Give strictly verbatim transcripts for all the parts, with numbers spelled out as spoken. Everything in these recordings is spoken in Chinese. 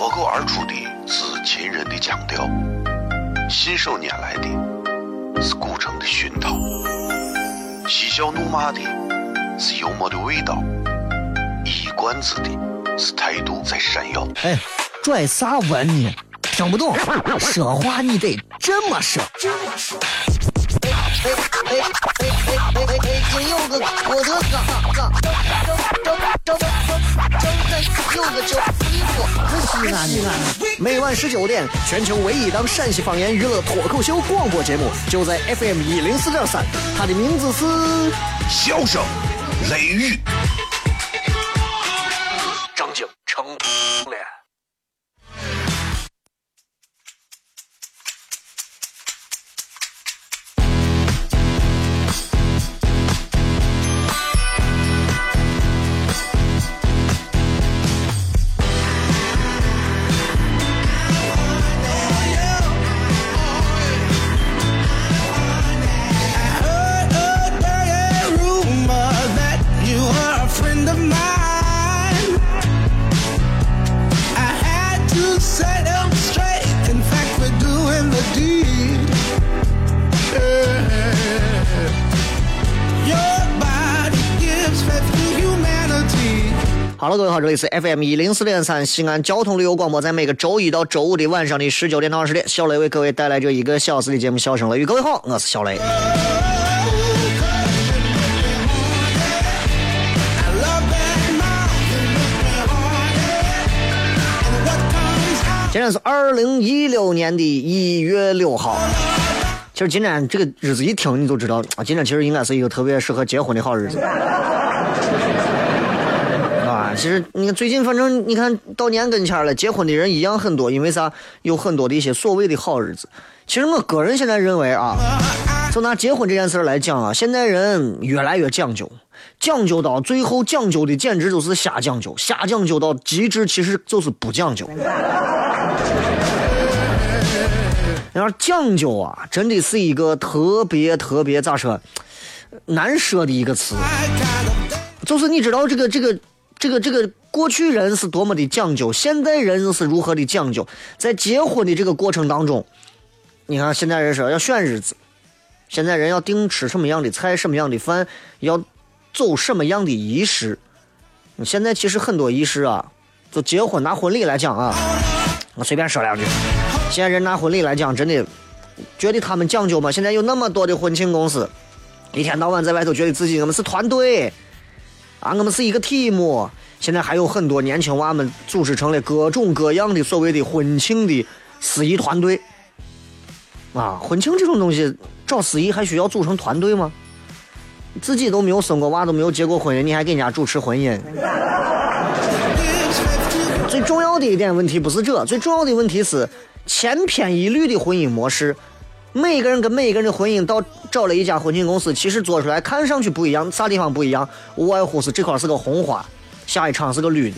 脱口而出的是秦人的腔调，信手拈来的是古城的熏陶，嬉笑怒骂的是幽默的味道，一以贯之的是态度在闪耀。哎，拽啥文呢？听不懂，说话你得这么说。这么说。哎哎哎哎哎哎哎！今又个我的嘎嘎，周周周周周又个周一我。西安，西安。每晚十九点，全球唯一当陕西方言娱乐脱口秀广播节目，就在 F M 一零四点三。它的名字是笑声雷雨。张景成脸。好了，各位好，这里是 F M 一零四点三西安交通旅游广播，在每个周一到周五的晚上的十九点到二十点，小雷为各位带来这一个小时的节目《笑声雷雨》。各位好，我是小雷。今天是二零一六年的一月六号。其实今天这个日子一听你就知道啊，今天其实应该是一个特别适合结婚的好日子。其实你看最近反正你看到年跟前了，结婚的人一样很多，因为啥？有很多的一些所谓的好日子。其实我个人现在认为啊，就拿结婚这件事来讲啊，现代人越来越讲究，讲究到最后讲究的简直就是瞎讲究，瞎讲究到极致其实就是不讲究。然后讲究啊真的是一个特别特别咋说难说的一个词，就是你知道这个这个这个这个过去人是多么的讲究，现代人是如何的讲究。在结婚的这个过程当中，你看现代人说要选日子，现代人要定吃什么样的菜，什么样的饭，要走什么样的仪式。现在其实很多仪式啊，就结婚拿婚礼来讲啊，我随便说两句，现在人拿婚礼来讲真的觉得他们讲究吗？现在有那么多的婚庆公司一天到晚在外头觉得自己我们是团队啊，我们是一个 team。 现在还有很多年轻娃们组织成了各种各样的所谓的婚庆的司仪团队啊，婚庆这种东西照司仪还需要组成团队吗？自己都没有生过娃，都没有结过婚，你还给人家主持婚姻。最重要的一点问题不是这，最重要的问题是千篇一律的婚姻模式，每个人跟每个人的婚姻到找了一家婚庆公司，其实做出来看上去不一样，啥地方不一样？无外乎是这块是个红花，下一场是个绿的，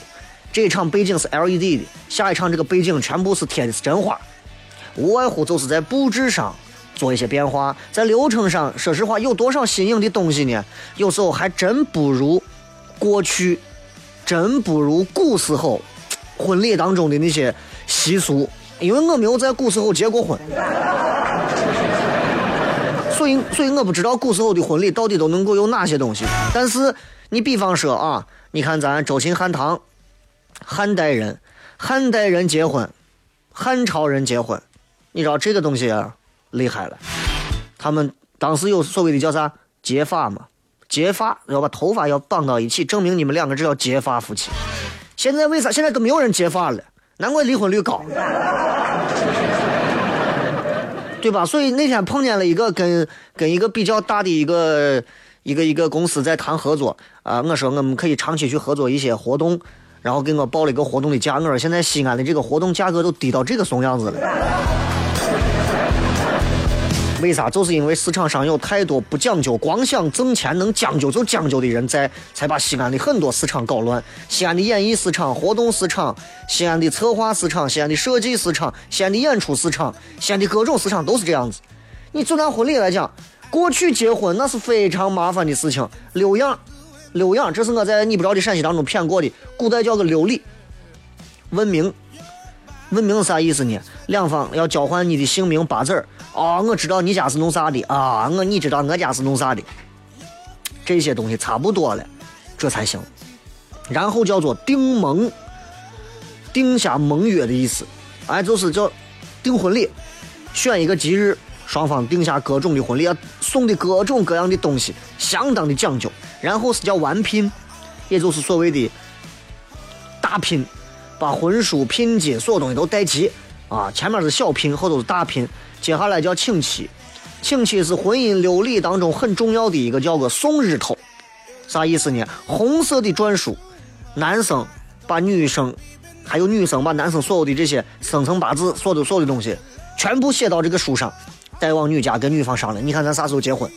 这一场背景是 L E D 的，下一场这个背景全部是贴的是真花，无外乎就是在布置上做一些变化，在流程上，说实话有多少新颖的东西呢？有时候还真不如过去，真不如古时候婚礼当中的那些习俗，因为我没有在古时候结过婚。所以，所以我不知道古时候的婚礼到底都能够有哪些东西。但是你比方说啊，你看咱周秦汉唐，汉代人，汉代人结婚，汉朝人结婚，你知道这个东西啊厉害了。他们当时有所谓的叫啥结发嘛，结发要把头发要绑到一起，证明你们两个这叫结发夫妻。现在为啥现在都没有人结发了？难怪离婚率高。对吧？所以那天碰见了一个跟跟一个比较大的一个一个一个公司在谈合作啊，我说我们可以长期去合作一些活动，然后给我报了一个活动的价格，现在西安的这个活动价格都低到这个怂样子了。为啥？就是因为市场上有太多不讲究，光想挣钱能讲究就讲究的人在，才把西安的很多市场搞乱。西安的演艺市场、活动市场、西安的策划市场、西安的设计市场、西安的演出市场、西安的各种市场都是这样子。你就拿婚礼来讲，过去结婚那是非常麻烦的事情，六样，六样，这是我在你不着的陕西当中骗过的，古代叫个六礼，问名、文明啥意思呢？两方要交换你的姓名八字儿啊，我知道你家是弄啥的啊，我你知道我家是弄啥的，这些东西差不多了，这才行。然后叫做订盟，定下盟约的意思，哎，就是叫订婚礼，选一个吉日，双方定下各种的婚礼，要送的各种各样的东西，相当的讲究。然后是叫完聘，也就是所谓的大聘，把婚书聘结所有东西都带齐啊，前面是小聘，后头是大聘，接下来叫请期，请期是婚姻六礼当中很重要的一个，叫个送日头，啥意思呢？红色的篆书，男生把女生还有女生把男生所有的这些生辰八字所有的所有的东西全部写到这个书上，带往女家跟女方商量，你看咱啥时候结婚，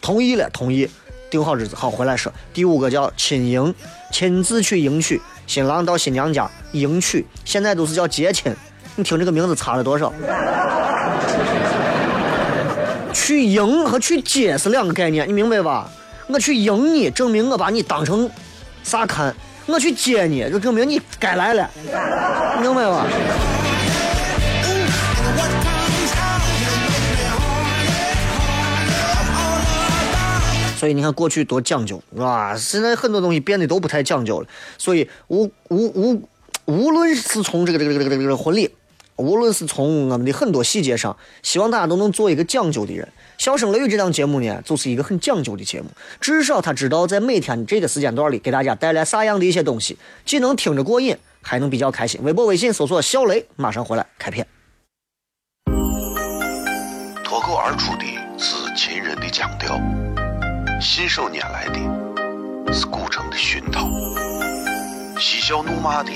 同意了同意，定好日子，好回来说。第五个叫亲迎，亲自去迎娶，新郎到新娘家迎娶，现在都是叫结亲，你听这个名字差了多少？去迎和去结是两个概念，你明白吧？我去迎你，证明我把你当成啥看，我去接你，就证明你该来了，明白吧？所以你看过去多讲究是吧？现在很多东西变得都不太讲究了。所以无无无，无论是从这个这个这个这个这个婚礼，无论是从我们的很多细节上，希望大家都能做一个讲究的人。笑声雷雨这档节目呢，就是一个很讲究的节目，至少他知道在每天这个时间段里给大家带来啥样的一些东西，既能听着过瘾，还能比较开心。微博微信搜索肖雷，马上回来开片。脱口而出的是秦人的腔调，信手拈来的是古城的熏陶，嬉笑怒骂的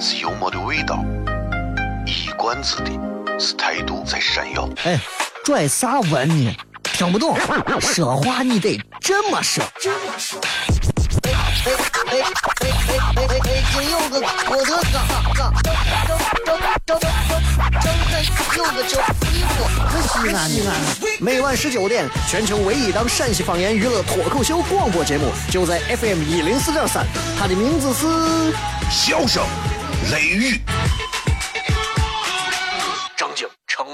是幽默的味道，一冠子的是态度在闪耀。哎，拽啥文呢？听不懂，说话你得这么说。这么说。哎哎哎哎哎哎哎！真有个我的嘎嘎，张张张张张开有个九一我是西安的。每晚十九点，全球唯一档陕西方言娱乐脱口秀广播节目，就在 F M 一零四点三。它的名字是笑声雷雨。成了。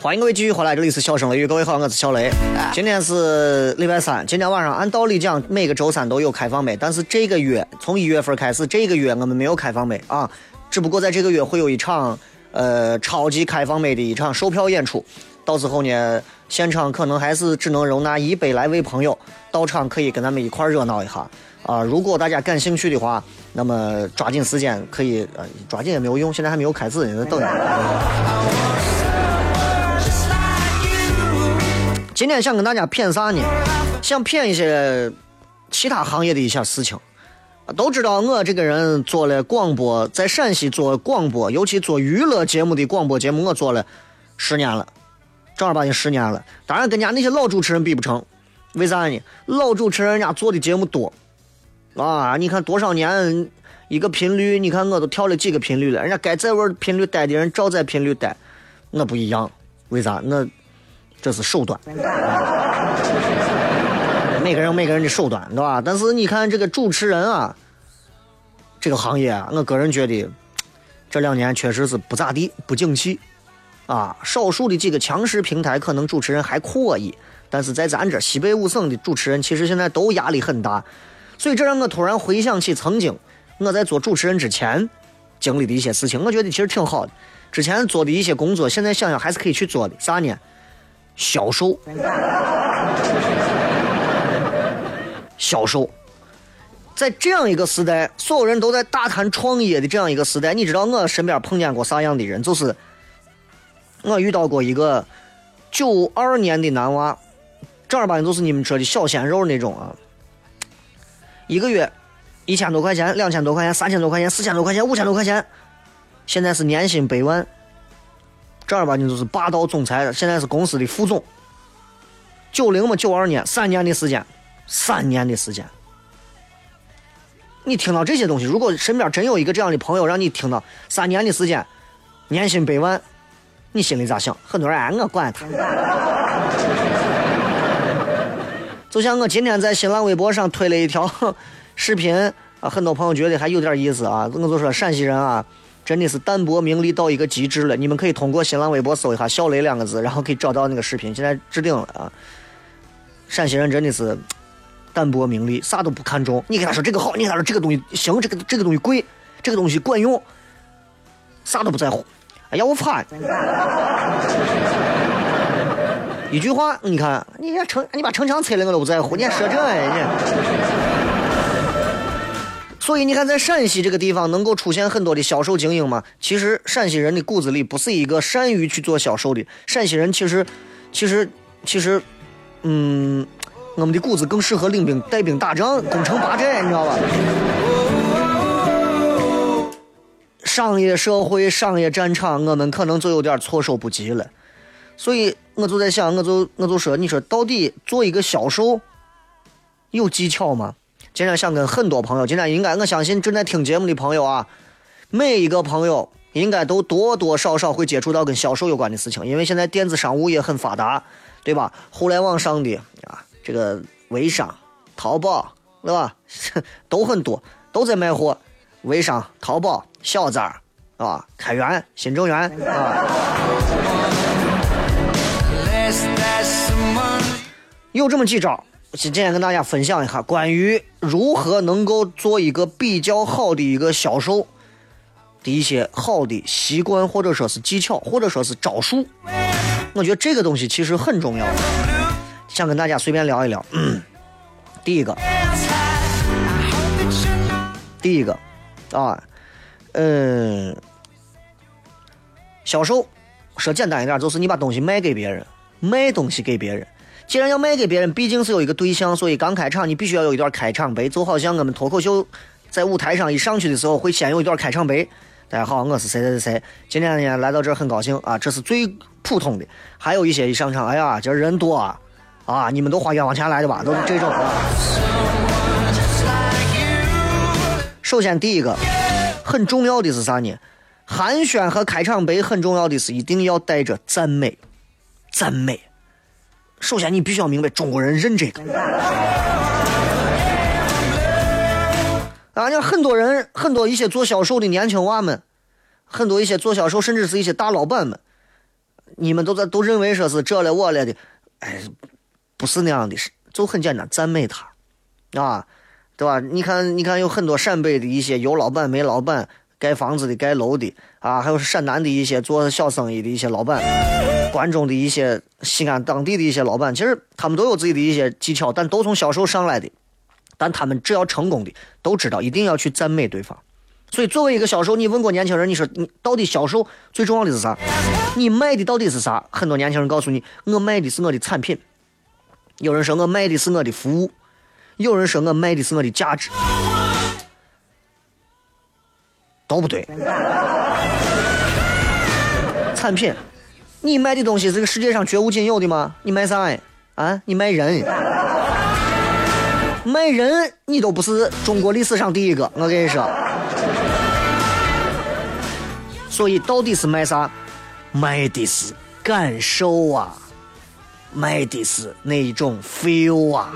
欢迎各位继续回来，这里是笑声雷雨，各位好，我是小雷。今天是礼拜三，今天晚上按道理讲每个周三都有开放麦，但是这个月从一月份开始，这个月我们没有开放麦啊，只不过在这个月会有一场呃超级开放麦的一场售票演出，到时候呢现场可能还是只能容纳一百来位朋友到场，可以跟咱们一块热闹一下啊、呃。如果大家感兴趣的话，那么抓紧时间可以、呃、抓紧也没有用，现在还没有开字，你等等。今天想跟大家骗啥呢？想骗一些其他行业的一些事情。都知道我这个人做了广播，在陕西做广播，尤其做娱乐节目的广播节目，我做了十年了，正儿八经十年了。当然跟人家那些老主持人比不成，为啥呢？老主持人人家做的节目多啊！你看多少年一个频率，你看我都跳了几个频率了，人家该在玩频率待的人照在频率待，那不一样。为啥？那这是手段，每个人每个人的手段，对吧？但是你看这个主持人啊，这个行业啊，我个人觉得这两年确实是不咋地，不景气啊。少数的几个强势平台可能主持人还可以，但是在咱这西北五省的主持人其实现在都压力很大，所以这让我突然回想起曾经我在做主持人之前经历的一些事情，我觉得其实挺好的。之前做的一些工作，现在想想还是可以去做的。啥呢？销售，销售，在这样一个时代，所有人都在大谈创业的这样一个时代，你知道我身边碰见过啥样的人？就是我遇到过一个九二年的男娃，正儿八经就是你们说的小鲜肉那种啊，一个月一千多块钱、两千多块钱、三千多块钱、四千多块钱、五千多块钱，现在是年薪百万。正儿八经就是霸道总裁，现在是公司的副总。九零嘛，九二年，三年的时间，三年的时间。你听到这些东西，如果身边真有一个这样的朋友，让你听到三年的时间，年薪百万，你心里咋想？很多人哎，我管他。就像我今天在新浪微博上推了一条视频啊，很多朋友觉得还有点意思啊。我就说陕西人啊，真的是淡泊名利到一个极致了。你们可以通过新浪微博搜一下“小雷”两个字，然后可以找到那个视频，现在置顶了啊。陕西人真的是淡泊名利，啥都不看重。你给他说这个好，你给他说这个东西行，这个这个东西贵，这个东西管用，啥都不在乎。哎呀，我怕！一句话，你看，你这城，你把城墙拆了，我都不在乎，你还说这哎你。所以你看，在陕西这个地方能够出现很多的销售精英嘛？其实陕西人的骨子里不是一个善于去做销售的。陕西人其实，其实，其实，嗯，我们的骨子更适合领兵带兵打仗、攻城拔寨，你知道吧？商业社会、商业战场，我们可能就有点措手不及了。所以我就在想，我就我就说，你说到底做一个销售有技巧吗？今天想跟很多朋友，今天应该我相信正在听节目的朋友啊，每一个朋友应该都多多少少会接触到跟销售有关的事情，因为现在电子商务也很发达，对吧？互联网上的啊，这个微商、淘宝，对吧？都很多，都在卖货，微商、淘宝、小寨儿啊、开源、新政源啊。有这么几招。今天跟大家分享一下关于如何能够做一个比较好的一个销售的一些好的习惯，或者说是技巧，或者说是招数。我觉得这个东西其实很重要，想跟大家随便聊一聊。嗯、第一个，第一个啊，嗯，销售说简单一点，就是你把东西卖给别人，卖东西给别人。既然要卖给别人，毕竟是有一个对象，所以刚开场你必须要有一段开场白，就好像我们脱口秀在舞台上一上去的时候会先有一段开场白。大家好，我是谁谁谁，今天呢来到这儿很高兴啊，这是最普通的。还有一些一上场，哎呀，这人多啊，啊，你们都花冤枉钱来的吧，都是这种啊。首先第一个很重要的是啥呢？寒暄和开场白很重要的是一定要带着赞美，赞美。首先你必须要明白中国人认这个啊，很多人很多一些做销售的年轻娃们，很多一些做销售甚至是一些大老板们，你们都在都认为说是这来我来的，哎，不是那样的，就很简单赞美他啊，对吧？你看你看有很多陕北的一些有老板没老板，盖房子的盖楼的啊，还有陕南的一些做小生意的一些老板，关中的一些西安当地的一些老板，其实他们都有自己的一些技巧，但都从销售上来的，但他们只要成功的都知道一定要去赞美对方。所以作为一个销售，你问过年轻人，你说你到底销售最重要的是啥？你卖的到底是啥？很多年轻人告诉你，我卖的是我的产品，有人说我卖的是我的服务，有人说我卖的是我的价值，都不对。产品，你卖的东西这个世界上绝无仅有的吗？你卖啥呀？啊，你卖人，卖人你都不是中国历史上第一个，我跟你说。所以到底是卖啥？卖的是感受啊，卖的是那种 feel 啊。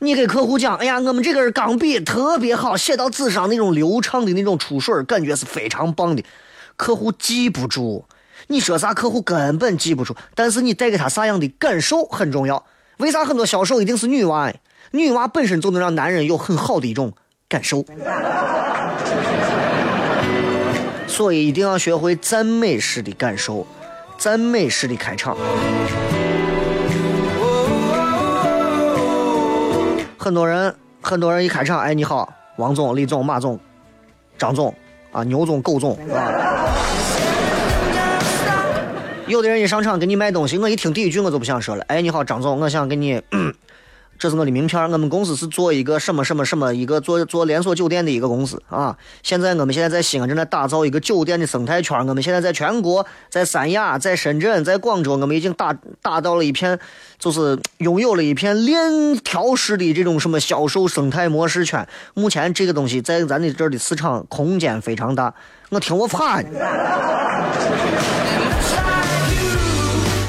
你给客户讲，哎呀，我们这根钢笔特别好，写到字上那种流畅的那种出水感觉是非常棒的，客户记不住，你说啥客户根本记不住，但是你带给他啥样的感受很重要。为啥很多销售一定是女娃？女娃本身就能让男人有很好的一种感受，所以一定要学会赞美式的感受，赞美式的开场。很多人，很多人一开场，哎，你好，王总、李总、马总、张总啊，牛总、狗总啊。有的人一上场给你卖东西，我一听第一句我就不想说了，哎，你好，张总，我想给你这是我的名片，我们公司是做一个什么什么什么一个做做连锁酒店的一个公司啊。现在我们现在在西安正在打造一个酒店的生态圈，我们现在在全国，在三亚，在深圳，在广州，我们已经打打到了一片，就是拥有了一片链条式的这种什么销售生态模式圈。目前这个东西在咱的这里市场空间非常大，我听我怕你。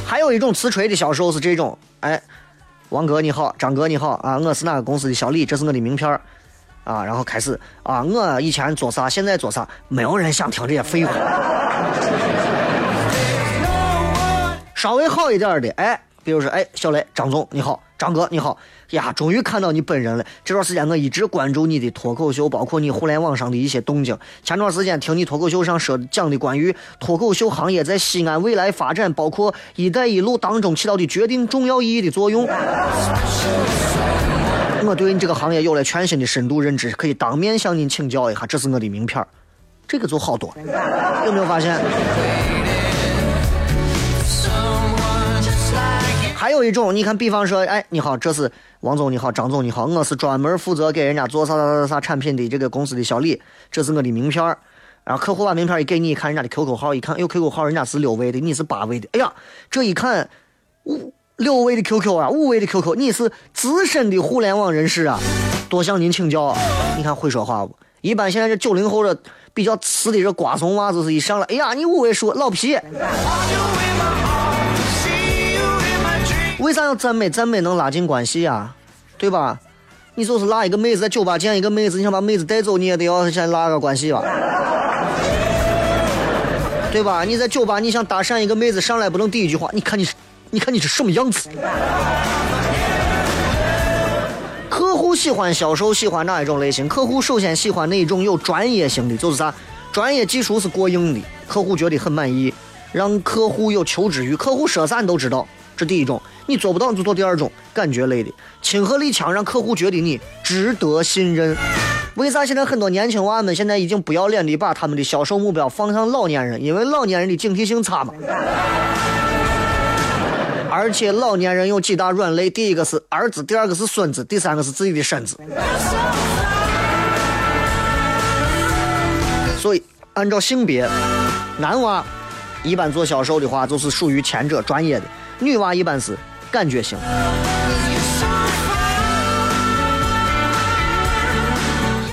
还有一种瓷锤的销售是这种，哎，王哥你好，张哥你好啊，我是哪个公司的小李，这是我的名片啊，然后开始啊，我以前做啥，现在做啥，没有人想听这些废话。稍微好一点的，哎，比如说哎，小雷，张总你好，张哥你好呀，终于看到你本人了。这段时间我一直关注你的脱口秀，包括你互联网上的一些动静。前段时间听你脱口秀上说讲的关于脱口秀行业在西安未来发展，包括一带一路当中起到的决定重要意义的作用，我对你这个行业有了全新的深度认知，可以当面向您请教一下，这是我的名片。这个就好多，有没有发现？还有一种，你看，比方说，哎，你好，这是王总，你好，张总，你好，我是专门负责给人家做啥啥啥啥产品的这个公司的小李，这是我的名片。然后客户把名片一给你，一看人家的 Q Q 号，一看，哟 ，Q Q 号人家是六位的，你是八位的，哎呀，这一看，五六位的 Q Q 啊，五位的 Q Q， 你是资深的互联网人士啊，多向您请教、啊。你看会说话不？一般现在这九零后的比较词的这瓜怂娃、啊，就是一上来，哎呀，你五位数，老皮。为啥要赞美？赞美能拉近关系呀、啊，对吧？你就是拉一个妹子在酒吧见一个妹子，你想把妹子带走，你也得要先拉个关系吧，对吧？你在酒吧你想搭讪一个妹子，上来不能第一句话，你看你，你看你是什么样子？客户喜欢销售喜欢哪一种类型？客户首先喜欢那一种有专业性的，就是啥专业技术是过硬的，客户觉得很满意，让客户有求知欲，客户说啥你都知道。这第一种，你做不到就做第二种，感觉类的，亲和力强，让客户觉得你值得信任。为啥现在很多年轻娃们现在已经不要脸地把他们的销售目标放上老年人？因为老年人的警惕性差嘛。而且老年人有几大软肋，第一个是儿子，第二个是孙子，第三个是自己的身子。所以按照性别，男娃一般做销售的话就是属于前者专业的，女娃一般是感觉型。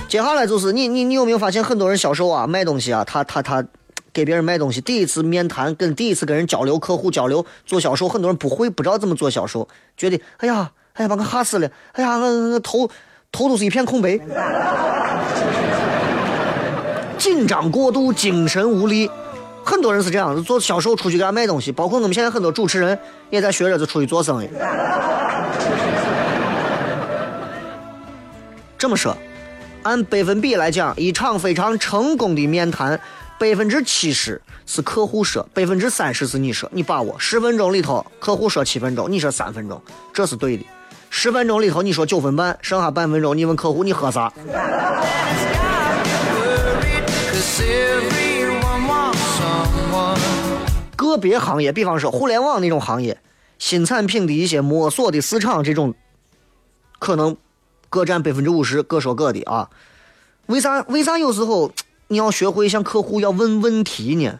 接下来就是你你你有没有发现很多人销售啊卖东西啊，他他他给别人卖东西，第一次面谈跟第一次跟人交流，客户交流做销售，很多人不会不知道怎么做销售，觉得哎呀哎呀把我吓死了，哎呀、呃、头头都是一片空白，紧张过度，精神无力。很多人是这样做销售，出去给他卖东西，包括我们现在很多主持人也在学着就出去做生意。这么说，按百分比来讲，一场非常成功的面谈，百分之七十是客户说，百分之三十是你说。你把握十分钟里头，客户说七分钟，你说三分钟，这是对的。十分钟里头你说九分半，剩下半分钟你问客户你喝啥。个别行业，比方说互联网那种行业，新产品的一些摸索的市场，这种可能各占百分之五十，各说各的啊。为啥？为啥有时候你要学会向客户要问问题呢？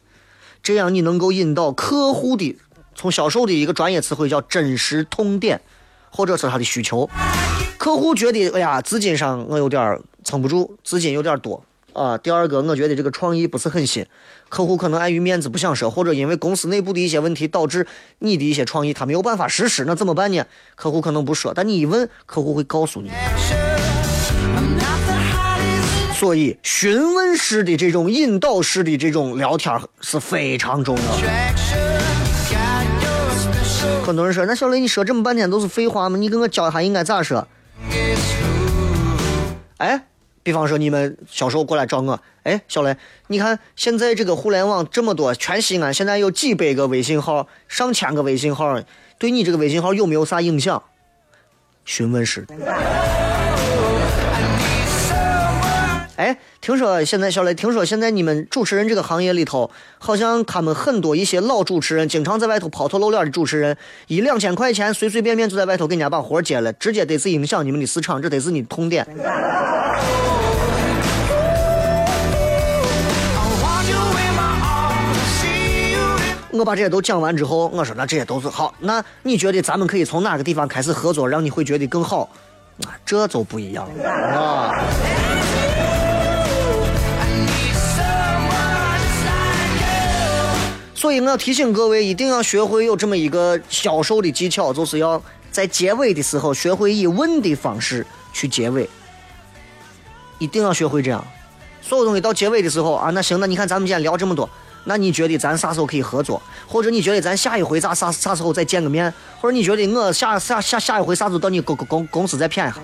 这样你能够引导客户的，从销售的一个专业词汇叫真实痛点，或者是他的需求。客户觉得，哎呀，资金上我有点撑不住，资金有点多。啊，第二个，我觉得这个创意不是很新，客户可能碍于面子不想说，或者因为公司内部的一些问题导致你的一些创意他没有办法实施，那怎么办呢？客户可能不说，但你一问，客户会告诉你。所以询问式的这种引导式的这种聊天是非常重要的。很多人说，那小雷你说这么半天都是废话吗？你跟我教一下应该咋说？哎。比方说你们小时候过来找我，哎，小雷，你看现在这个互联网这么多，全西安现在有几百个微信号，上千个微信号，对你这个微信号有没有啥影响？询问式。哎，听说现在小雷，听说现在你们主持人这个行业里头，好像他们很多一些老主持人，经常在外头抛头露脸的主持人，一两千块钱随随便便就在外头给人家把活接了，直接得是影响你们的市场，这得是你的痛点。我把这些都讲完之后，我说那这些都是好，那你觉得咱们可以从哪个地方开始合作，让你会觉得更好？啊，这就不一样了啊！所以我要提醒各位，一定要学会有这么一个销售的技巧，就是要在结尾的时候学会以问的方式去结尾，一定要学会这样。所有东西到结尾的时候啊，那行，那你看咱们今天聊这么多。那你觉得咱啥时候可以合作？或者你觉得咱下一回啥啥啥时候再见个面？或者你觉得我下下下下一回啥时候到你公公公司再骗一下？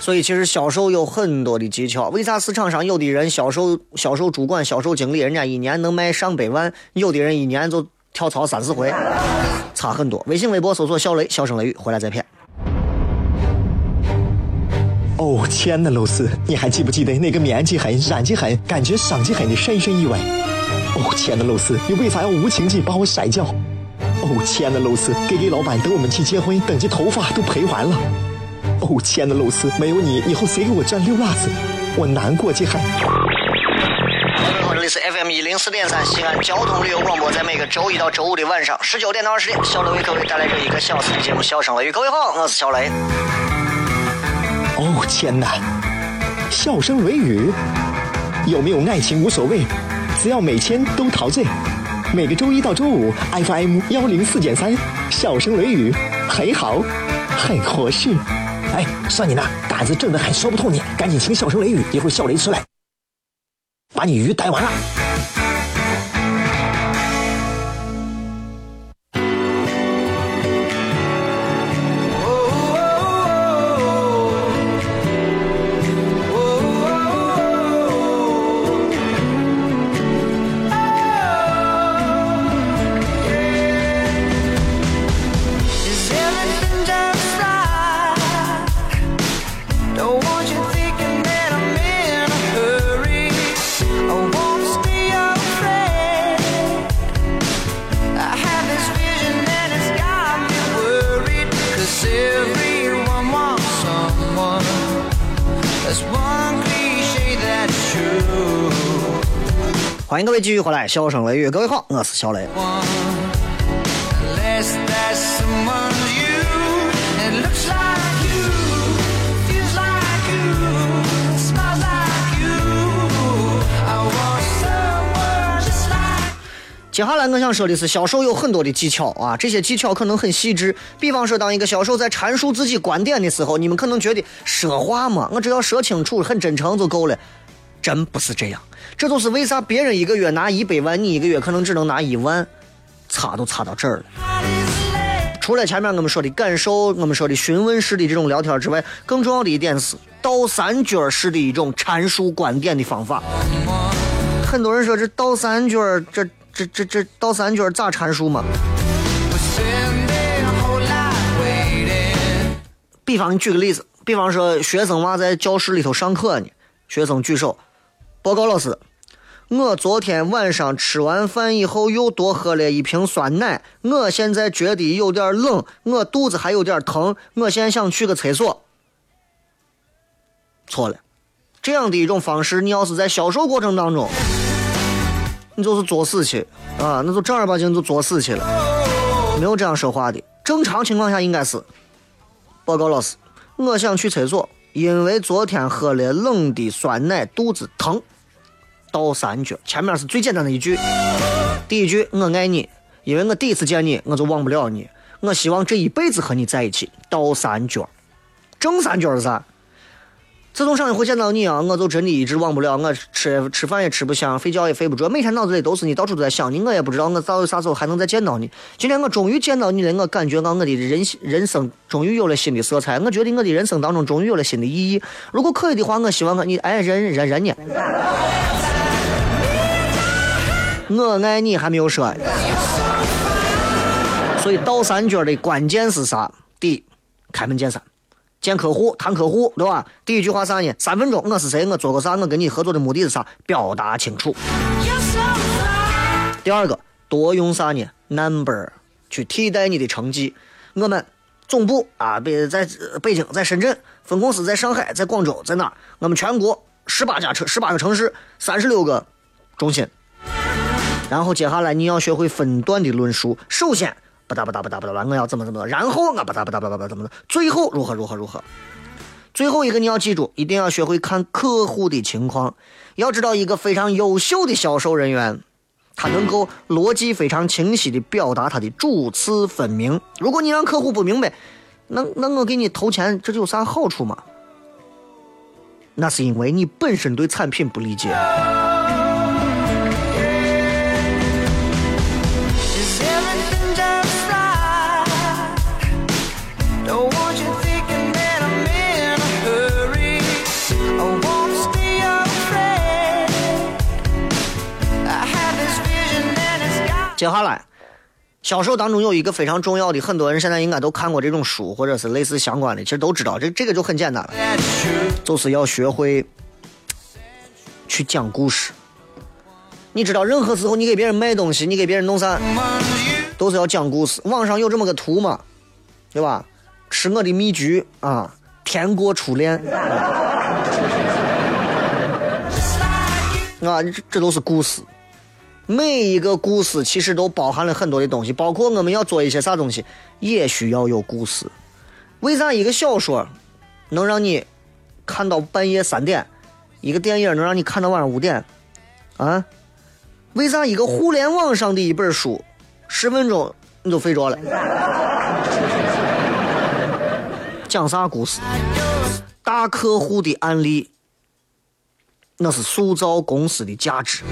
所以其实销售有很多的技巧。为啥市场上有的人销售销售主管、销售经理，人家一年能卖上百万；有的人一年就跳槽三四回，差很多。微信、微博搜索“小雷”，笑声雷雨，回来再骗。哦，亲爱的露丝，你还记不记得那个棉积狠、染积狠、感觉赏积狠的深深意外？哦，亲爱的露丝，你为啥要无情地把我甩掉？哦，亲爱的露丝，给给老板等我们去结婚，等这头发都赔完了。哦，亲爱的露丝，没有你以后谁给我赚溜辣子？我难过极狠。这里是 F M 一零四点三西安交通旅游广播，在每个周一到周五的晚上十九点到二十点，小雷为各位带来这一个小时的节目《笑声雷雨》。各位好，我是小雷。哦，天哪！笑声雷雨，有没有爱情无所谓，只要每天都陶醉。每个周一到周五 ，F M 幺零四点三，笑声雷雨，很好，很合适。哎，算你那胆子正得很，说不痛你，赶紧听笑声雷雨，一会儿笑雷出来，把你鱼逮完了。欢迎各位继续回来，笑声雷雨，各位好，我是小雷。接下来我想说的是，销售有很多的技巧啊，这些技巧可能很细致。比方说，当一个销售在阐述自己观点的时候，你们可能觉得说话嘛，我只要说清楚、很真诚就够了。真不是这样，这就是为啥别人一个月拿一百万，你一个月可能只能拿一万，差都差到这儿了。除了前面我们说的感受、我们说的询问式的这种聊天之外，更重要的一点是倒三角式的一种阐述观点的方法。很多人说这倒三角，这这这这倒三角咋阐述嘛？比方你举个例子，比方说学生娃在教室里头上课呢，学生举手。报告老师，我昨天晚上吃完饭以后又多喝了一瓶酸奶，我现在觉得有点冷，我肚子还有点疼，我现在想去个厕所。错了，这样的一种方式，你要是在销售过程当中，你就是作死去啊，那就正儿八经就作死去了，没有这样说话的。正常情况下应该是，报告老师，我想去厕所，因为昨天喝了冷的酸奶，肚子疼。倒三角，前面是最简单的一句。第一句，我爱你，因为我第一次见你，我就忘不了你，我希望这一辈子和你在一起。倒三角。正三角是啥？自从上一回见到你啊，我就真的一直忘不了，我吃吃饭也吃不香，睡觉也睡不着，每天脑子里都是你，到处都在想你，我也不知道我到啥时候还能再见到你。今天我终于见到你了，我感觉到我的人人生终于有了新的色彩，我觉得我的人生当中终于有了新的意义。如果可以的话，我希望我你哎忍忍忍你，我爱你还没有说。所以倒三角的关键是啥？第一，开门见山，见客户谈客户，对吧？第一句话啥呢？三分钟，我是谁，我做个啥，我跟你合作的目的是啥？表达清楚。第二个，多用啥呢 ？number 去替代你的成绩。我们总部啊，北在北京，在深圳，分公司在上海，在广州，在哪？我们全国十八家城，十八个城市，三十六个中心。然后接下来你要学会分段的论述。首先，不打不打不打不打，我要怎么怎么，然后啊不打不打不打不打怎么，最后如何如何如何。最后一个你要记住，一定要学会看客户的情况。要知道，一个非常优秀的销售人员，他能够逻辑非常清晰地表达他的主次分明。如果你让客户不明白，那那我给你投钱，这就有啥好处吗？那是因为你本身对产品不理解。接下来，销售当中有一个非常重要的，很多人现在应该都看过这种书，或者是类似相关的，其实都知道，这这个就很简单了，就是要学会去讲故事。你知道，任何时候你给别人卖东西，你给别人弄啥，都是要讲故事。网上有这么个图嘛，对吧？吃我的蜜橘啊，甜过初恋啊，这这都是故事。每一个故事其实都包含了很多的东西，包括我们要做一些啥东西也需要有故事。为啥一个小说能让你看到半夜三点，一个电影能让你看到晚上五点啊？为啥一个互联网上的一本书十分钟你就睡着了？讲啥故事？大客户的案例，那是塑造公司的价值。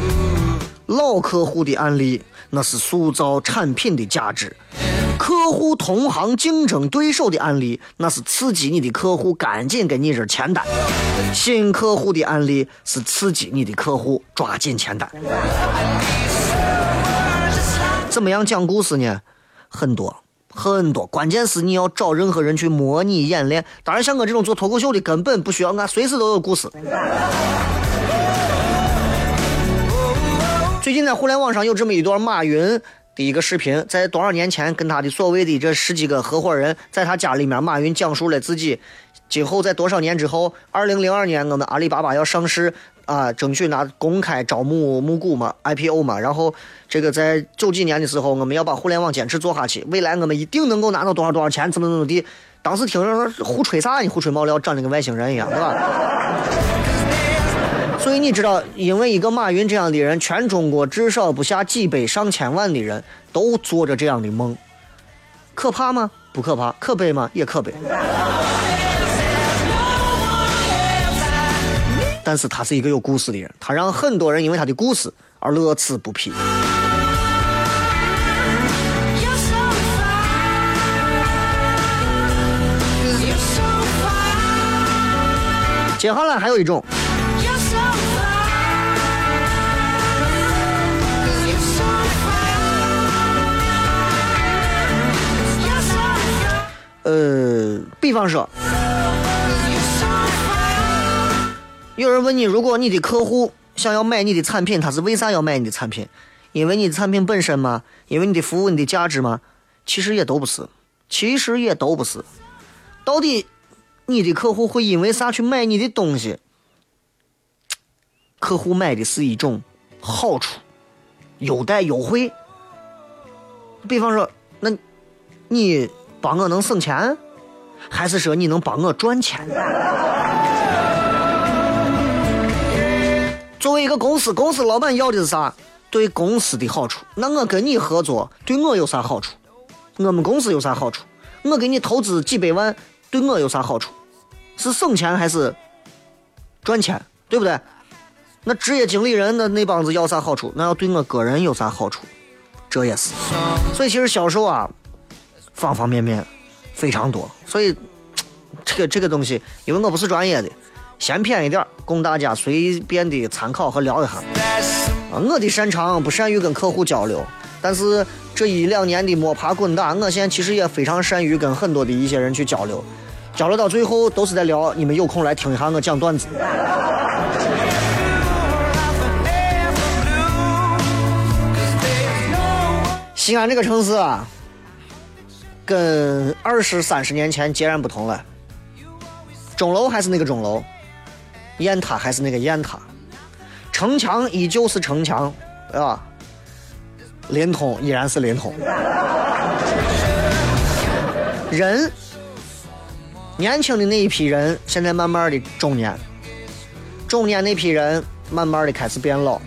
老客户的案例，那是塑造产品的价值。客户同行竞争对手的案例，那是刺激你的客户赶紧给你这签单。新客户的案例，是刺激你的客户抓紧签单。怎么样讲故事呢？很多很多，关键是你要找任何人去模拟演练。当然像我这种做脱口秀的根本不需要，俺随时都有故事。最近在互联网上有这么一段马云的一个视频，在多少年前跟他的所谓的这十几个合伙人在他家里面，马云讲述了自己今后在多少年之后，二零零二年我们阿里巴巴要上市啊、呃，争取拿公开招募募股嘛 I P O 嘛，然后这个在九几年的时候我们要把互联网坚持做下去，未来我们一定能够拿到多少多少钱，怎么怎么地。当时听着胡吹啥，你胡吹毛料，长得跟外星人一样，对吧？所以你知道，因为一个马云这样的人，全中国至少不下几百上千万的人都做着这样的梦，可怕吗？不可怕。可悲吗？也可悲。但是他是一个有故事的人，他让很多人因为他的故事而乐此不疲。接下来还有一种，呃，比方说，有人问你，如果你的客户想要买你的产品，他是为啥要买你的产品？因为你的产品本身吗？因为你的服务、你的价值吗？其实也都不是，其实也都不是。到底你的客户会因为啥去买你的东西？客户买的是一种好处、优待、优惠。比方说，那你帮我能省钱，还是说你能帮我赚钱？作为一个公司，公司老板要的是啥？对公司的好处。那我跟你合作对我有啥好处？我们公司有啥好处？我给你投资几百万对我有啥好处？是省钱还是赚钱，对不对？那职业经理人的那帮子要啥好处？那要对我个人有啥好处？这也是。所以其实销售啊，方方面面非常多，所以这个这个东西，因为我不是专业的，闲谝一点，供大家随便的参考和聊一下。我的擅长不善于跟客户交流，但是这一两年的摸爬滚打，我现在其实也非常善于跟很多的一些人去交流，交流到最后都是在聊，你们有空来听一下我讲段子。西安这个城市啊，跟二十三十年前截然不同了。钟楼还是那个钟楼，雁塔还是那个雁塔，城墙依旧是城墙，对吧？连通依然是连通。人，年轻的那一批人，现在慢慢的中年，中年那批人慢慢的开始变老，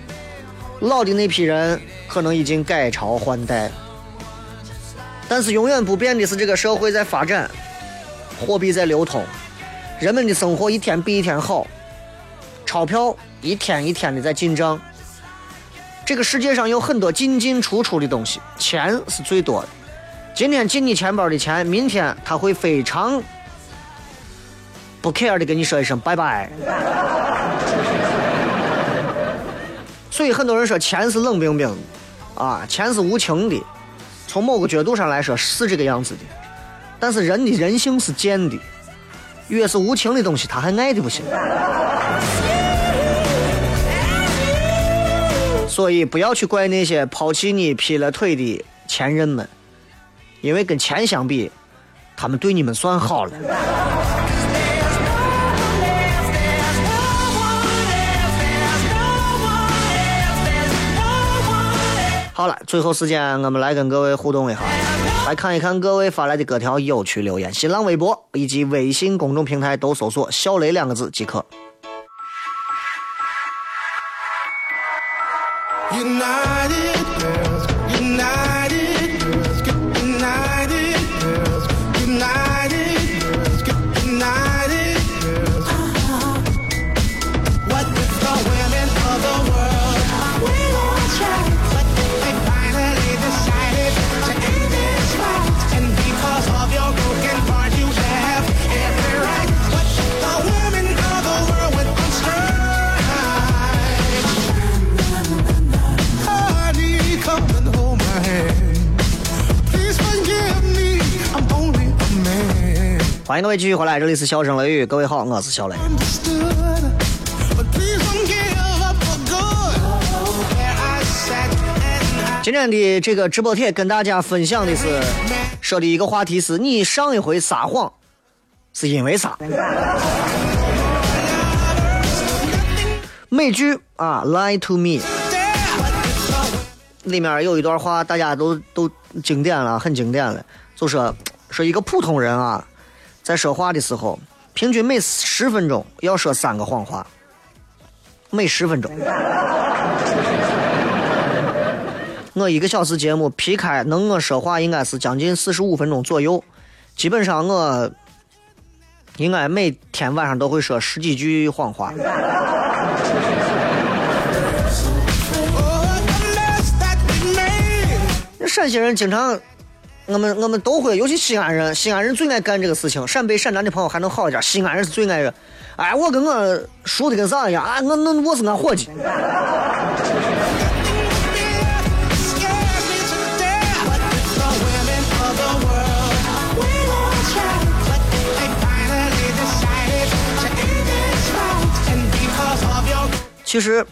老的那批人可能已经改朝换代。但是永远不变的是，这个社会在发展，货币在流通。人们的生活一天比一天好，钞票一天一天的在进账。这个世界上有很多进进出出的东西，钱是最多的。今天进你钱包的钱，明天他会非常不 care 的跟你说一声拜拜。所以很多人说钱是冷冰冰的啊，钱是无情的，从某个角度上来说是这个样子的。但是人的人性是贱的，越是无情的东西他还爱的不行。所以不要去怪那些抛弃你劈了腿的前任们，因为跟钱相比，他们对你们算好了。好了，最后时间我们来跟各位互动一下，来看一看各位发来的各条有趣留言。新浪微博以及微信公众平台都搜索小雷两个字即可。欢迎各位继续回来，这里是笑声雷雨，各位好，我是小雷。今天的这个直播帖跟大家分享的是说的一个话题是，你上一回撒谎是因为啥？美剧啊 Lie to Me 里面有一段话大家都都经典了，很经典了，就说说一个普通人啊，在说话的时候，平均每十分钟要说三个谎话，每十分钟。我一个小时节目劈开能我说话应该是将近四十五分钟左右，基本上我应该每天晚上都会说十几句谎话。陕西人经常。我们我们都会，尤其西安人，西安人最爱干这个事情。陕北、陕南的朋友还能好一点，西安人是最爱人。哎，我跟我熟的跟啥一样啊？我那我是俺伙计。其实，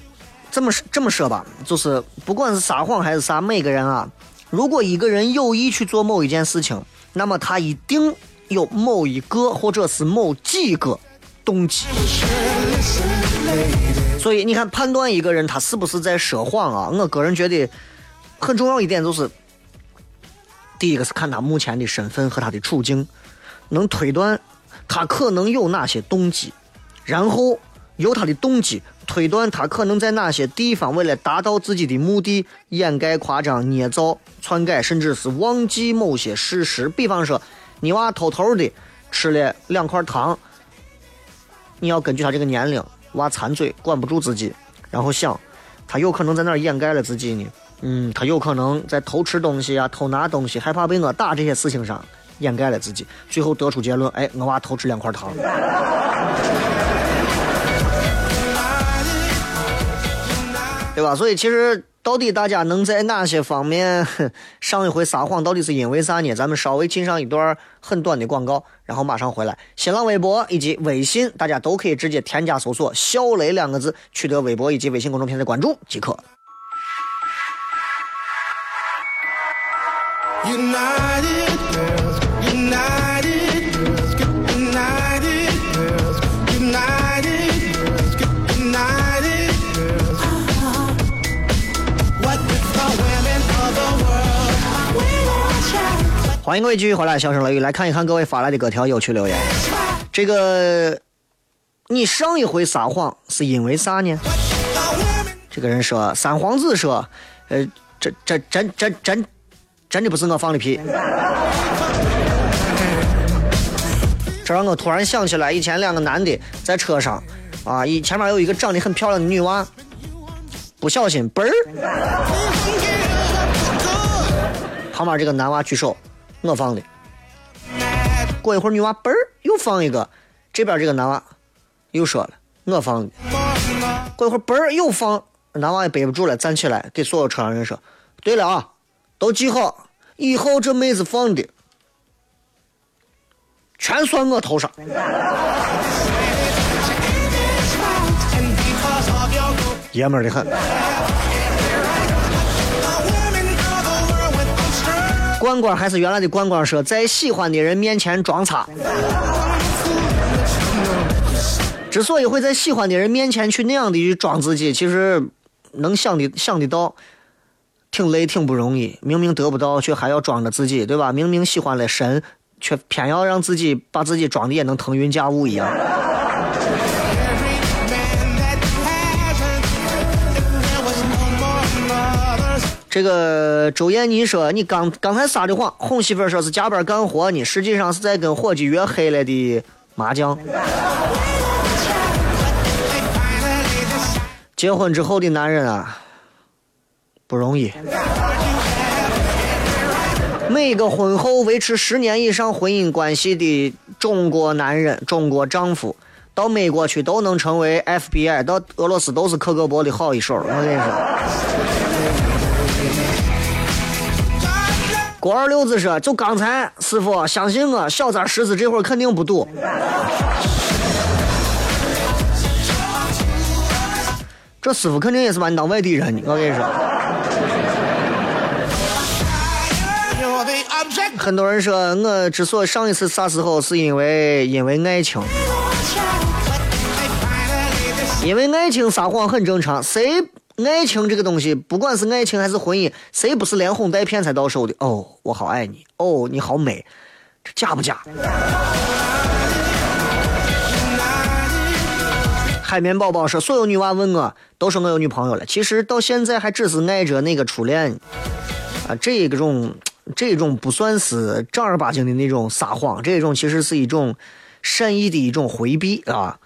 这么这么说吧，就是不管是撒谎还是啥，每个人啊。如果一个人有意去做某一件事情，那么他一定有某一个或者是某几个动机。所以你看，判断一个人他是不是在说谎啊，我个人觉得很重要一点就是，第一个是看他目前的身份和他的处境，能推断他可能有哪些动机，然后由他的动机推断他可能在哪些地方为了达到自己的目的掩盖、夸张、捏造、篡改，甚至是忘记某些事实。比方说你娃偷偷的吃了两块糖，你要根据他这个年龄，娃馋嘴管不住自己，然后想他有可能在那儿掩盖了自己呢，嗯，他有可能在偷吃东西啊、偷拿东西、害怕被我打这些事情上掩盖了自己，最后得出结论，哎，我娃偷吃两块糖。对吧？所以其实到底大家能在哪些方面上一回撒谎，到底是因为啥呢？咱们稍微进上一段很短的广告，然后马上回来。新浪微博以及微信大家都可以直接添加搜索小雷两个字，取得微博以及微信公众平台的关注即可。United girls, United girls, United girls, United girls, United girls. What if the women of the world will all shout? 欢迎各位继续回来，笑声雷雨，来看一看各位发来的各条有趣留言。这个，你上一回撒谎是因为啥呢？这个人说，三皇子说，呃，这这这这这。真的不是我放的屁，这让我突然想起来，以前两个男的在车上，啊，一前面有一个长得很漂亮的女娃，不小心嘣儿，旁边这个男娃举手，我放的。过一会儿女娃嘣儿又放一个，这边这个男娃又说了，我放的。过一会儿嘣儿又放，男娃也背不住了，站起来给所有车上人说，对了啊。都记好，以后这妹子放的全算我头上。爷们儿的很。关关还是原来的关关说，在喜欢的人面前装叉。之所以会在喜欢的人面前去那样的装自己，其实能想的想得到。挺累挺不容易，明明得不到却还要装着自己，对吧？明明喜欢了神，却偏要让自己把自己装的也能腾云驾雾一样。这个周燕妮说，你刚刚才撒的谎，哄媳妇说是加班干活，你实际上是在跟伙计约黑了的麻将。结婚之后的男人啊不容易，每个婚后维持十年以上婚姻关系的中国男人、中国丈夫，到美国去都能成为 F B I， 到俄罗斯都是克格勃的好一手。我跟你说，郭二六子说，就刚才师傅，相信我，小崽狮子这会儿肯定不堵。这师傅肯定也是把你当外地人，我跟你说。很多人说，我之所以上一次啥时候是因为因为爱情，因为爱情撒谎很正常。谁爱情这个东西，不管是爱情还是婚姻，谁不是连哄带骗才到手的？哦，我好爱你，哦，你好美，这假不假？海绵宝宝说，所有女娃问我，都说我有女朋友了，其实到现在还只是爱着那个初恋啊，这个种。这种不算是正儿八经的那种撒谎，这种其实是一种善意的一种回避啊。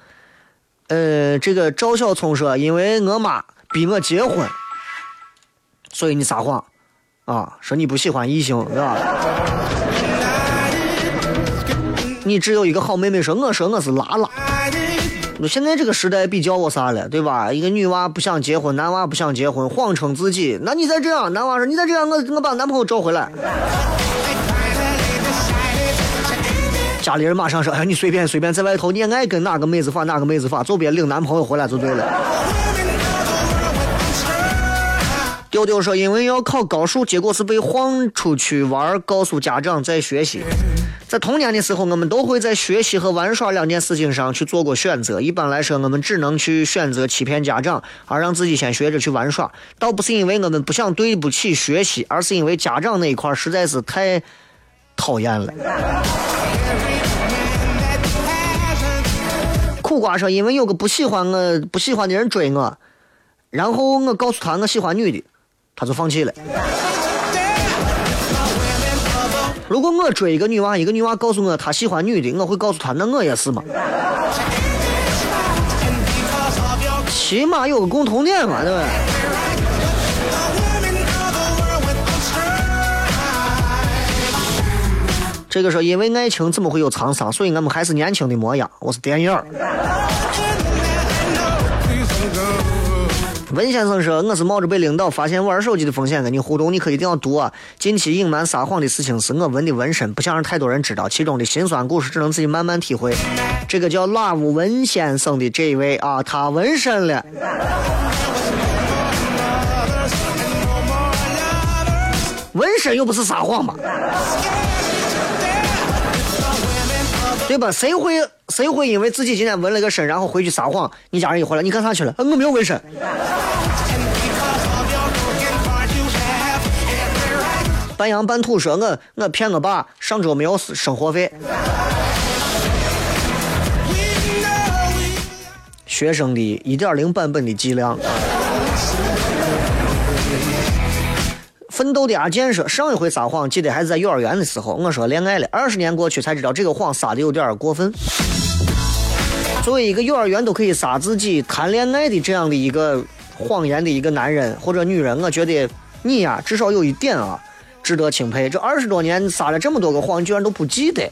呃，这个赵小聪说，因为我妈逼我结婚，所以你撒谎啊，说你不喜欢异性，对吧？你只有一个好妹妹说，我说我是拉拉。现在这个时代比较我啥了，对吧？一个女娃不想结婚，男娃不想结婚，谎称自己。那你再这样，男娃说你再这样，我我把男朋友招回来。家里人马上说，哎，你随便随便，在外头你也爱跟哪个妹子发哪个妹子发，就别领男朋友回来就对了。丢丢说，因为要考高数，结果是被晃出去玩，告诉家长在学习。在童年的时候，我们都会在学习和玩耍两件事情上去做过选择。一般来说，我们只能去选择欺骗家长，而让自己先学着去玩耍。倒不是因为我们不想对不起学习，而是因为家长那一块实在是太讨厌了。苦瓜说，因为有个不喜欢我、不喜欢的人追我，然后我告诉他我喜欢女的，他就放弃了。如果我追一个女娃，一个女娃告诉我她喜欢女的，我会告诉她那我也是嘛，起码有个共同点嘛，对吧？这个时候，因为爱情怎么会有沧桑，所以我们还是年轻的模样。我是电影文先生说，我是冒着被领导发现玩手机的风险跟你互动，你可一定要读啊！近期隐瞒撒谎的事情是我纹的纹身，不想让太多人知道，其中的辛酸故事只能自己慢慢体会。这个叫 Love 文先生的这一位啊，他纹身了。纹身又不是撒谎吧？对吧？谁会谁会因为自己今天纹了个身，然后回去撒谎？你家人一回来，你干啥去了？我没有纹身。半羊半兔说，我我骗我爸，上周没有生活费。学生的 一点零 版本的剂量。奋斗的阿坚说，上一回撒谎记得还是在幼儿园的时候，我说恋爱了，二十年过去才知道这个谎撒的有点过分。作为一个幼儿园都可以撒自己谈恋爱的这样的一个谎言的一个男人或者女人，我觉得你呀、啊、至少有一点啊值得钦佩，这二十多年撒了这么多个谎居然都不记得。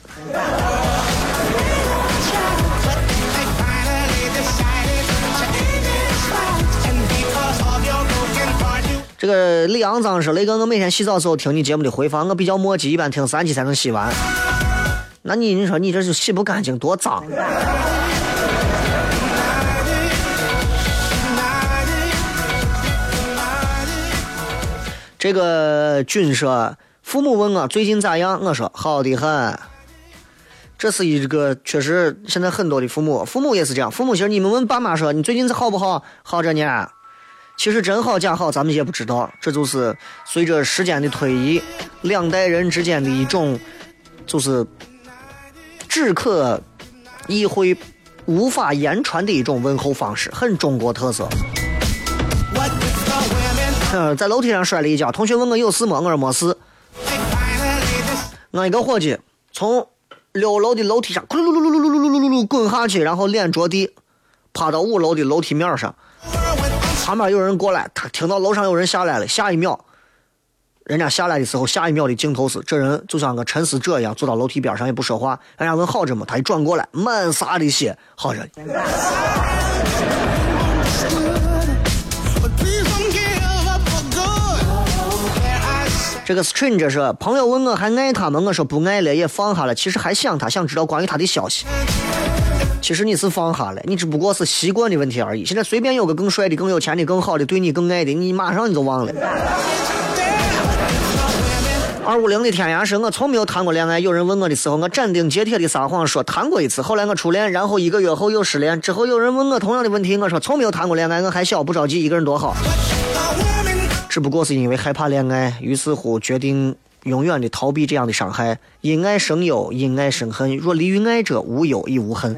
这个李昂长说，雷哥，我每天洗澡的时候听你节目的回放，我比较磨叽，一般听三期才能洗完。那你你说你这就洗不干净，多脏！这个俊说，父母问我最近咋样，我说好的很。这是一个确实，现在很多的父母，父母也是这样，父母其实你们问爸妈说你最近好不好，好着呢。其实真好假好咱们也不知道，这就是随着时间的推移，两代人之间的一种就是至刻意会无法言传的一种问候方式，很中国特色。呃、在楼梯上摔了一跤，同学问我有事吗，我说没事。我一个伙计从六楼的楼梯上咕噜噜噜噜噜噜噜滚下去，然后脸着地爬到五楼的楼梯面上，旁边有人过来，他听到楼上有人下来了，下一秒人家下来的时候，下一秒的镜头是这人就像个沉思者一样坐到楼梯边上也不说话，人家问好着吗，他一转过来满撒的血，好着这个 stranger 是朋友问我还爱他们，我说不爱了也放下了，其实还想他，想知道关于他的消息。其实你是放下了，你只不过是习惯的问题而已。现在随便有个更帅的、更有钱的、更好的、对你更爱的，你马上你就忘了。二五零的天涯是，我从没有谈过恋爱。有人问我的时候，我斩钉截铁的撒谎说谈过一次，后来我初恋，然后一个月后又失恋。之后有人问我同样的问题，我说从没有谈过恋爱，我还小，不着急，一个人多好。只不过是因为害怕恋爱，于是乎决定永远的逃避这样的伤害，因爱生友，因爱生恨，若离于爱者，无友亦无恨。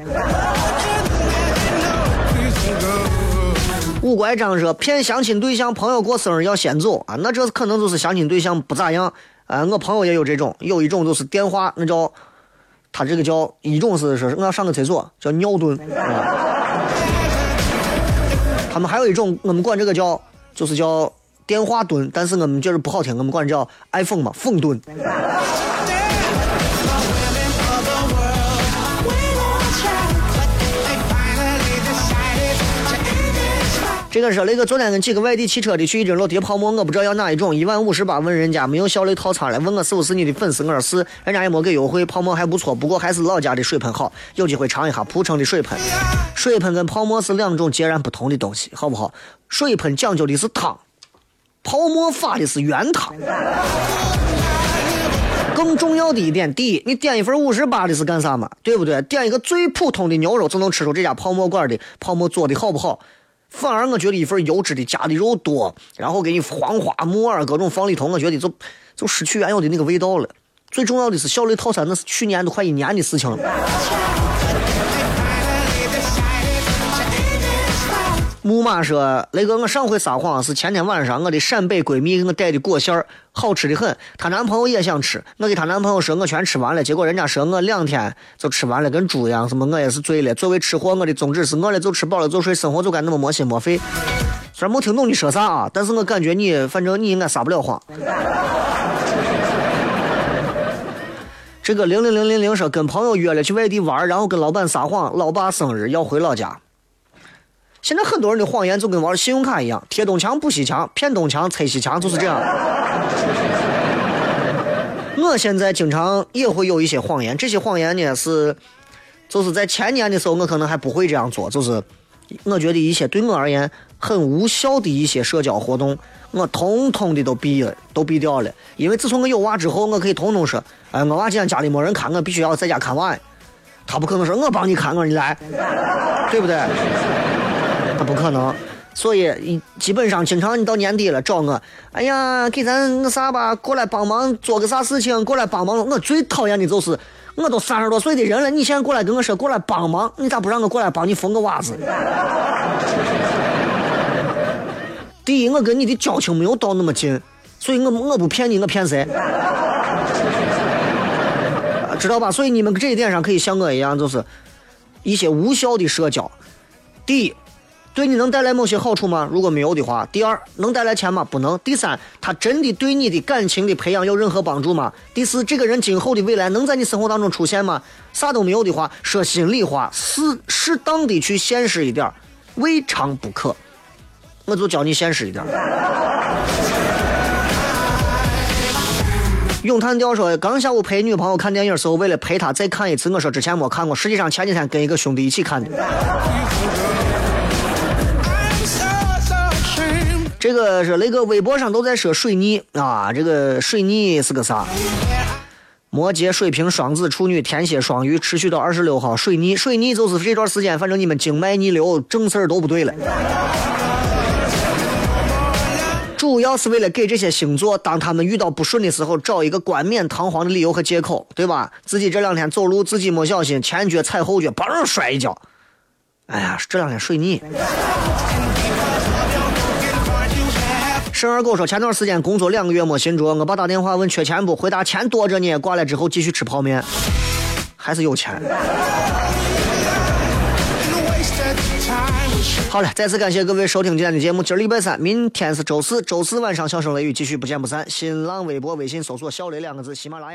勿拐杖者骗相亲对象朋友过生日要先走啊，那这可能就是相亲对象不咋样啊。我朋友也有这种，有一种就是电话那叫他这个叫一种是是，我要上个厕所叫尿遁啊。他们还有一种我们管这个叫就是叫。电话蹲，但是我们就是不好听，我们管叫 iPhone 嘛，凤蹲。这个是那个昨天跟几个外地汽车的去一整落叠泡沫，我不知道要哪一种，一万五十八问人家没有小雷套餐来，问我是不是你的粉丝，我是，人家也没给优惠，泡沫还不错，不过还是老家的水盆好，有机会尝一下蒲城的水盆。水盆跟泡沫是两种截然不同的东西，好不好？水盆讲究的是汤。泡沫发的是原汤，更重要的一点，第一，你点一份五十八的是干啥嘛？对不对？点一个最普通的牛肉就能吃出这家泡沫馆的泡沫做的好不好。反而我觉得一份油脂的加的肉多，然后给你黄花木耳各种放里头，我觉得就就失去原有的那个味道了。最重要的是，小雷套餐那是去年都快一年的事情了。木马说，雷哥，我上回撒谎是前天晚上，我的陕北闺蜜给我带的果馅儿，好吃的很。她男朋友也想吃，我给她男朋友说我全吃完了，结果人家说我两天就吃完了，跟猪一样。什么我也是醉了。作为吃货，我的宗旨是饿了就吃，饱了就睡，生活就该那么没心没肺。虽然没听懂你说啥啊，但是我感觉你，反正你应该撒不了谎。这个零零零零零说，跟朋友约了去外地玩，然后跟老板撒谎，老爸生日要回老家。现在很多人的谎言就跟玩信用卡一样，贴东墙补西墙，骗东墙拆西墙，就是这样。我现在经常也会有一些谎言，这些谎言呢是就是在前年的时候我可能还不会这样做，就是我觉得一些对我而言很无效的一些社交活动我统统的都避了都避掉了，因为自从我有娃之后我可以统统说，哎，我娃既然家里没人看，我必须要在家看娃，他不可能说我帮你看我你来，对不对？他不可能。所以基本上经常你到年底了找我，哎呀给咱那啥吧，过来帮忙做个啥事情，过来帮忙。我最讨厌的就是我都三十多岁的人了，你现在过来跟我说过来帮忙，你咋不让我过来帮你缝个袜子？第一，我跟你的交情没有到那么近，所以我我不骗你，我骗谁？知道吧？所以你们这一点上可以像我一样，就是一些无效的社交。第一，对你能带来某些好处吗？如果没有的话。第二，能带来钱吗？不能。第三，他真的对你的感情的培养有任何帮助吗？第四，这个人今后的未来能在你生活当中出现吗？啥都没有的话，说心里话，适适当的去现实一点，未尝不可。我就教你现实一点。咏叹调说，刚下午陪女朋友看电影的时候，为了陪她再看一次，我说之前没看过，实际上前几天跟一个兄弟一起看的。这个是那个微博上都在说水逆啊，这个水逆是个啥？摩羯、水瓶、双子、处女、天蝎、双鱼，持续到二十六号。水逆，水逆就是这段时间，反正你们经脉逆流，正事儿都不对了。主要是为了给这些星座，当他们遇到不顺的时候，找一个冠冕堂皇的理由和借口，对吧？自己这两天走路自己没小心，前脚踩后脚，砰摔一跤。哎呀，这两天水逆。生二狗说，前段时间工作两个月没薪酬，我爸打电话问缺钱不，回答钱多着呢，挂了之后继续吃泡面，还是有钱。好了，再次感谢各位收听今天的节目，今儿礼拜三，明天是周四，周四晚上笑声雷雨继续不见不散。新浪微博微信搜索“笑雷”两个字，喜马拉雅。